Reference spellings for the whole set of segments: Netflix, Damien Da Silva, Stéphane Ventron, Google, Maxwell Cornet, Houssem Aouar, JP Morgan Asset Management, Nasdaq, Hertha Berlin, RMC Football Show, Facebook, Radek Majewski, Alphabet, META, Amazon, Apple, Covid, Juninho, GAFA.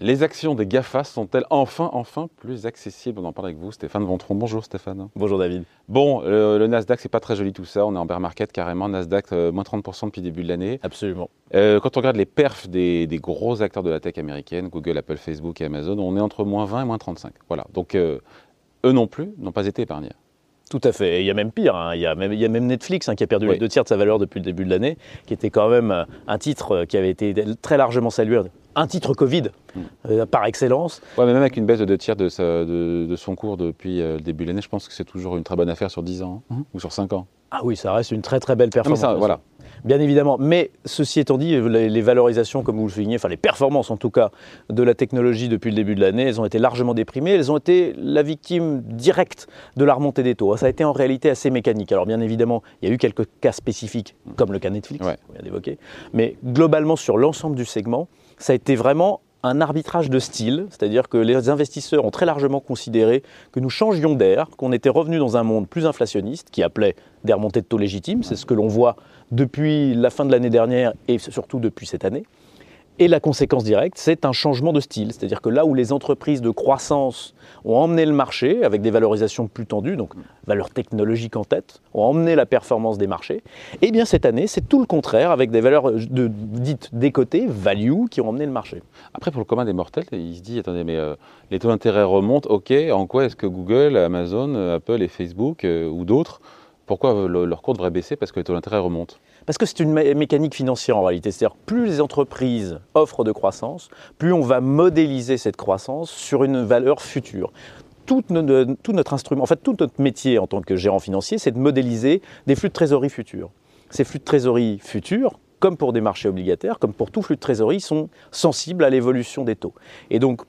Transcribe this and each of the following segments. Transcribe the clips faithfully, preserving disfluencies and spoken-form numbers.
Les actions des GAFA sont-elles enfin, enfin plus accessibles? On en parle avec vous, Stéphane Ventron. Bonjour Stéphane. Bonjour David. Bon, le, le Nasdaq, c'est pas très joli tout ça. On est en bear market carrément. Nasdaq, euh, moins trente pour cent depuis le début de l'année. Absolument. Euh, quand on regarde les perfs des, des gros acteurs de la tech américaine, Google, Apple, Facebook et Amazon, on est entre moins vingt et moins trente-cinq. Voilà. Donc, euh, eux non plus n'ont pas été épargnés. Tout à fait. Et il y a même pire. Hein. Il, y a même, il y a même Netflix hein, qui a perdu oui. les deux tiers de sa valeur depuis le début de l'année, qui était quand même un titre qui avait été très largement salué. Un titre Covid, mmh. euh, par excellence. Ouais, mais même avec une baisse de deux tiers de, sa, de, de son cours depuis euh, le début de l'année, je pense que c'est toujours une très bonne affaire sur dix ans hein, mmh. ou sur cinq ans. Ah oui, ça reste une très très belle performance. Ah, mais ça, voilà. Bien évidemment. Mais ceci étant dit, les valorisations, comme vous le soulignez, enfin les performances en tout cas de la technologie depuis le début de l'année, elles ont été largement déprimées. Elles ont été la victime directe de la remontée des taux. Ça a été en réalité assez mécanique. Alors bien évidemment, il y a eu quelques cas spécifiques, comme le cas Netflix, ouais. qu'on vient d'évoquer. Mais globalement, sur l'ensemble du segment, ça a été vraiment un arbitrage de style, c'est-à-dire que les investisseurs ont très largement considéré que nous changions d'air, qu'on était revenu dans un monde plus inflationniste, qui appelait des remontées de taux légitimes, c'est ce que l'on voit depuis la fin de l'année dernière et surtout depuis cette année. Et la conséquence directe, c'est un changement de style, c'est-à-dire que là où les entreprises de croissance ont emmené le marché avec des valorisations plus tendues, donc valeurs technologiques en tête, ont emmené la performance des marchés, et bien cette année, c'est tout le contraire avec des valeurs de, dites décotées, value, qui ont emmené le marché. Après, pour le commun des mortels, il se dit, attendez, mais euh, les taux d'intérêt remontent, ok, en quoi est-ce que Google, Amazon, Apple et Facebook euh, ou d'autres, pourquoi le, leur cours devrait baisser parce que les taux d'intérêt remontent ? Parce que c'est une mé- mécanique financière en réalité, c'est-à-dire plus les entreprises offrent de croissance, plus on va modéliser cette croissance sur une valeur future. Tout notre, tout notre instrument, en fait tout notre métier en tant que gérant financier, c'est de modéliser des flux de trésorerie futurs. Ces flux de trésorerie futurs, comme pour des marchés obligataires, comme pour tout flux de trésorerie, sont sensibles à l'évolution des taux. Et donc,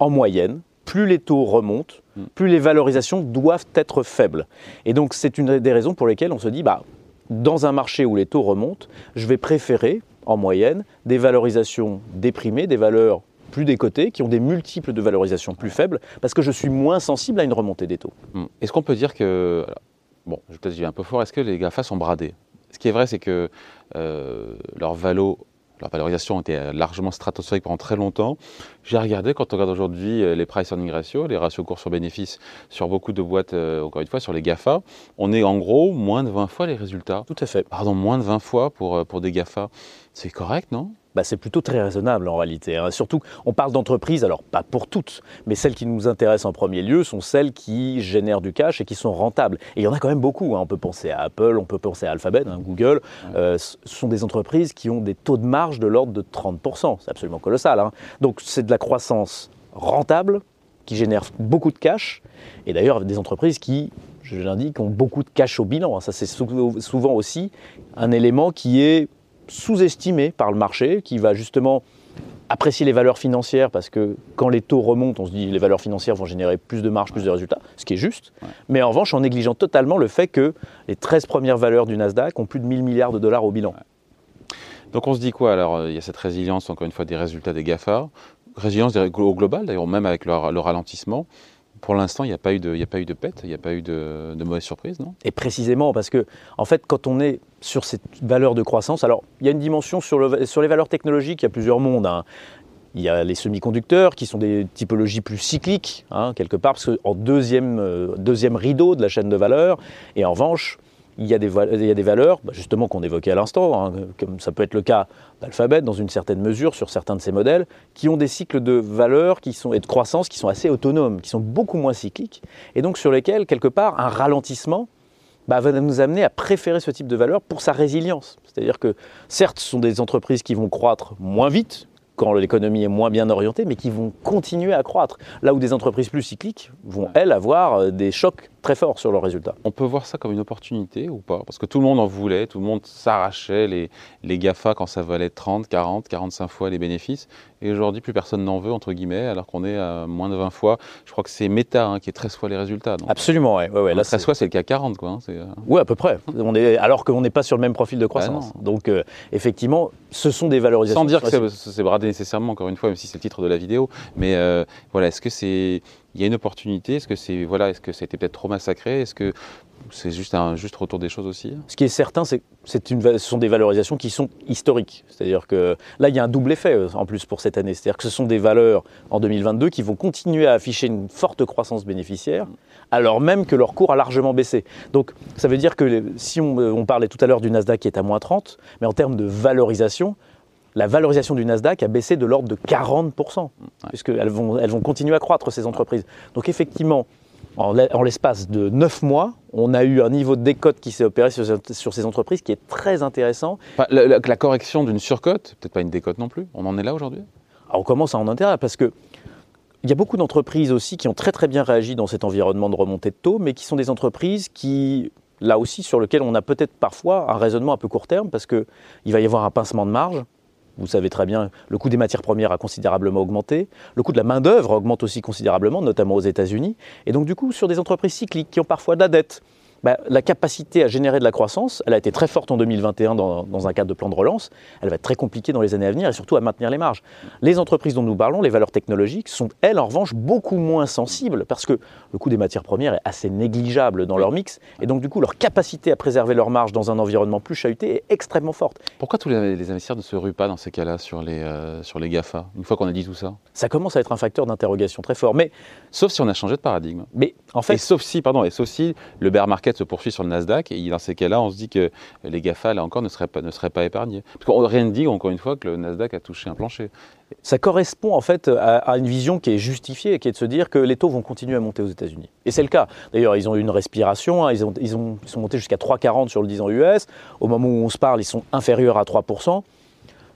en moyenne, plus les taux remontent, plus les valorisations doivent être faibles. Et donc, c'est une des raisons pour lesquelles on se dit, bah, dans un marché où les taux remontent, je vais préférer, en moyenne, des valorisations déprimées, des valeurs plus décotées, qui ont des multiples de valorisation plus faibles, parce que je suis moins sensible à une remontée des taux. Mmh. Est-ce qu'on peut dire que... Alors, bon, je peut-être vais un peu fort. Est-ce que les GAFA sont bradés? Ce qui est vrai, c'est que euh, leur valo... leur valorisation était largement stratosphérique pendant très longtemps. J'ai regardé, quand on regarde aujourd'hui les price earning ratio, les ratios cours sur bénéfice sur beaucoup de boîtes, euh, encore une fois, sur les GAFA, on est en gros moins de vingt fois les résultats. Tout à fait. Pardon, moins de vingt fois pour, pour des GAFA. C'est correct, non ? Bah, c'est plutôt très raisonnable en réalité. Hein. Surtout, on parle d'entreprises, alors pas pour toutes, mais celles qui nous intéressent en premier lieu sont celles qui génèrent du cash et qui sont rentables. Et il y en a quand même beaucoup. Hein. On peut penser à Apple, on peut penser à Alphabet, hein, Google. Euh, ce sont des entreprises qui ont des taux de marge de l'ordre de trente pour cent. C'est absolument colossal. Hein. Donc c'est de la croissance rentable qui génère beaucoup de cash. Et d'ailleurs, des entreprises qui, je l'indique, ont beaucoup de cash au bilan. Hein. Ça, c'est souvent aussi un élément qui est sous-estimé par le marché, qui va justement apprécier les valeurs financières parce que quand les taux remontent, on se dit les valeurs financières vont générer plus de marge, plus de résultats, ce qui est juste. Ouais. Mais en revanche, en négligeant totalement le fait que les treize premières valeurs du Nasdaq ont plus de mille milliards de dollars au bilan. Ouais. Donc on se dit quoi? Alors il y a cette résilience, encore une fois, des résultats des GAFA, résilience au global d'ailleurs, même avec le ralentissement. Pour l'instant, il n'y a pas eu de, il n'y a pas eu de pète, il n'y a pas eu de, de mauvaise surprise, non? Et précisément, parce que, en fait, quand on est sur cette valeur de croissance, alors, il y a une dimension sur, le, sur les valeurs technologiques, il y a plusieurs mondes. Hein. Il y a les semi-conducteurs qui sont des typologies plus cycliques, hein, quelque part, parce qu'en deuxième, euh, deuxième rideau de la chaîne de valeur, et en revanche, il y a des, il y a des valeurs, bah justement, qu'on évoquait à l'instant, hein, comme ça peut être le cas d'Alphabet, dans une certaine mesure, sur certains de ces modèles, qui ont des cycles de valeurs qui sont, et de croissance qui sont assez autonomes, qui sont beaucoup moins cycliques, et donc sur lesquels, quelque part, un ralentissement bah, va nous amener à préférer ce type de valeur pour sa résilience. C'est-à-dire que, certes, ce sont des entreprises qui vont croître moins vite, quand l'économie est moins bien orientée, mais qui vont continuer à croître. Là où des entreprises plus cycliques vont, elles, avoir des chocs très forts sur leurs résultats. On peut voir ça comme une opportunité ou pas? Parce que tout le monde en voulait, tout le monde s'arrachait les, les GAFA quand ça valait trente, quarante, quarante-cinq fois les bénéfices. Et aujourd'hui, plus personne n'en veut, entre guillemets, alors qu'on est à moins de vingt fois. Je crois que c'est META hein, qui est treize fois les résultats. Donc. Absolument, oui. Ouais, ouais, là, treize fois, c'est le cas quarante, quoi. Hein, c'est... Oui, à peu près. On est... Alors qu'on n'est pas sur le même profil de croissance. Ben donc, euh, effectivement, ce sont des valorisations. Sans dire que c'est, c'est bradé nécessairement, encore une fois, même si c'est le titre de la vidéo. Mais euh, voilà, est-ce que c'est... il y a une opportunité? Est-ce que c'est voilà, est-ce que ça a été peut-être trop massacré? Est-ce que c'est juste un juste retour des choses aussi? Ce qui est certain, c'est que ce sont des valorisations qui sont historiques. C'est-à-dire que là, il y a un double effet en plus pour cette année. C'est-à-dire que ce sont des valeurs en deux mille vingt-deux qui vont continuer à afficher une forte croissance bénéficiaire, alors même que leur cours a largement baissé. Donc ça veut dire que si on, on parlait tout à l'heure du Nasdaq qui est à moins trente, mais en termes de valorisation, la valorisation du Nasdaq a baissé de l'ordre de quarante pour cent, ouais. puisqu'elles vont, elles vont continuer à croître, ces entreprises. Donc effectivement, en l'espace de neuf mois, on a eu un niveau de décote qui s'est opéré sur, sur ces entreprises qui est très intéressant. La, la, la correction d'une surcote, peut-être pas une décote non plus, on en est là aujourd'hui? On commence à en intéresser parce que il y a beaucoup d'entreprises aussi qui ont très très bien réagi dans cet environnement de remontée de taux, mais qui sont des entreprises qui... là aussi, sur lequel on a peut-être parfois un raisonnement un peu court terme, parce qu'il va y avoir un pincement de marge. Vous savez très bien, le coût des matières premières a considérablement augmenté. Le coût de la main-d'œuvre augmente aussi considérablement, notamment aux États-Unis. Et donc, du coup, sur des entreprises cycliques qui ont parfois de la dette, bah, la capacité à générer de la croissance, elle a été très forte en deux mille vingt et un dans, dans un cadre de plan de relance. Elle va être très compliquée dans les années à venir et surtout à maintenir les marges. Les entreprises dont nous parlons, les valeurs technologiques, sont elles en revanche beaucoup moins sensibles parce que le coût des matières premières est assez négligeable dans leur mix et donc du coup leur capacité à préserver leurs marges dans un environnement plus chahuté est extrêmement forte. Pourquoi tous les, les investisseurs ne se ruent pas dans ces cas-là sur les, euh, sur les GAFA une fois qu'on a dit tout ça? Ça commence à être un facteur d'interrogation très fort. Mais sauf si on a changé de paradigme. Mais en fait, et sauf si, pardon, et sauf si le bear market se poursuit sur le Nasdaq et dans ces cas-là, on se dit que les GAFA, là encore, ne seraient pas, ne seraient pas épargnés. Parce qu'on rien ne dit, encore une fois, que le Nasdaq a touché un plancher. Ça correspond en fait à, à une vision qui est justifiée, qui est de se dire que les taux vont continuer à monter aux États-Unis. Et c'est le cas. D'ailleurs, ils ont eu une respiration, hein, ils, ont, ils, ont, ils sont montés jusqu'à trois virgule quarante sur le dix ans U S. Au moment où on se parle, ils sont inférieurs à trois pour cent.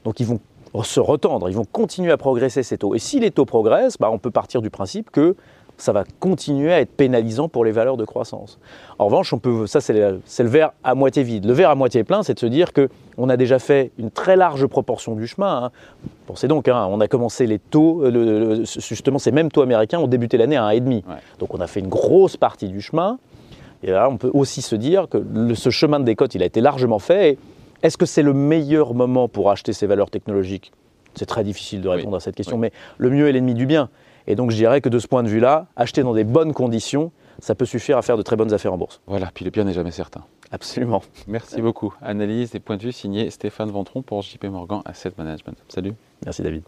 Donc ils vont se retendre, ils vont continuer à progresser ces taux. Et si les taux progressent, bah, on peut partir du principe que ça va continuer à être pénalisant pour les valeurs de croissance. En revanche, on peut, ça c'est le, le verre à moitié vide. Le verre à moitié plein, c'est de se dire qu'on a déjà fait une très large proportion du chemin. Hein. Pensez donc, hein, on a commencé les taux, le, le, justement ces mêmes taux américains ont débuté l'année à un virgule cinq. Ouais. Donc on a fait une grosse partie du chemin. Et là, on peut aussi se dire que le, ce chemin de décote, il a été largement fait. Est-ce que c'est le meilleur moment pour acheter ces valeurs technologiques? C'est très difficile de répondre oui. à cette question, oui. mais le mieux est l'ennemi du bien. Et donc je dirais que de ce point de vue-là, acheter dans des bonnes conditions, ça peut suffire à faire de très bonnes affaires en bourse. Voilà, puis le pire n'est jamais certain. Absolument. Merci beaucoup. Analyse et points de vue signés Stéphane Ventron pour J P Morgan Asset Management. Salut. Merci David.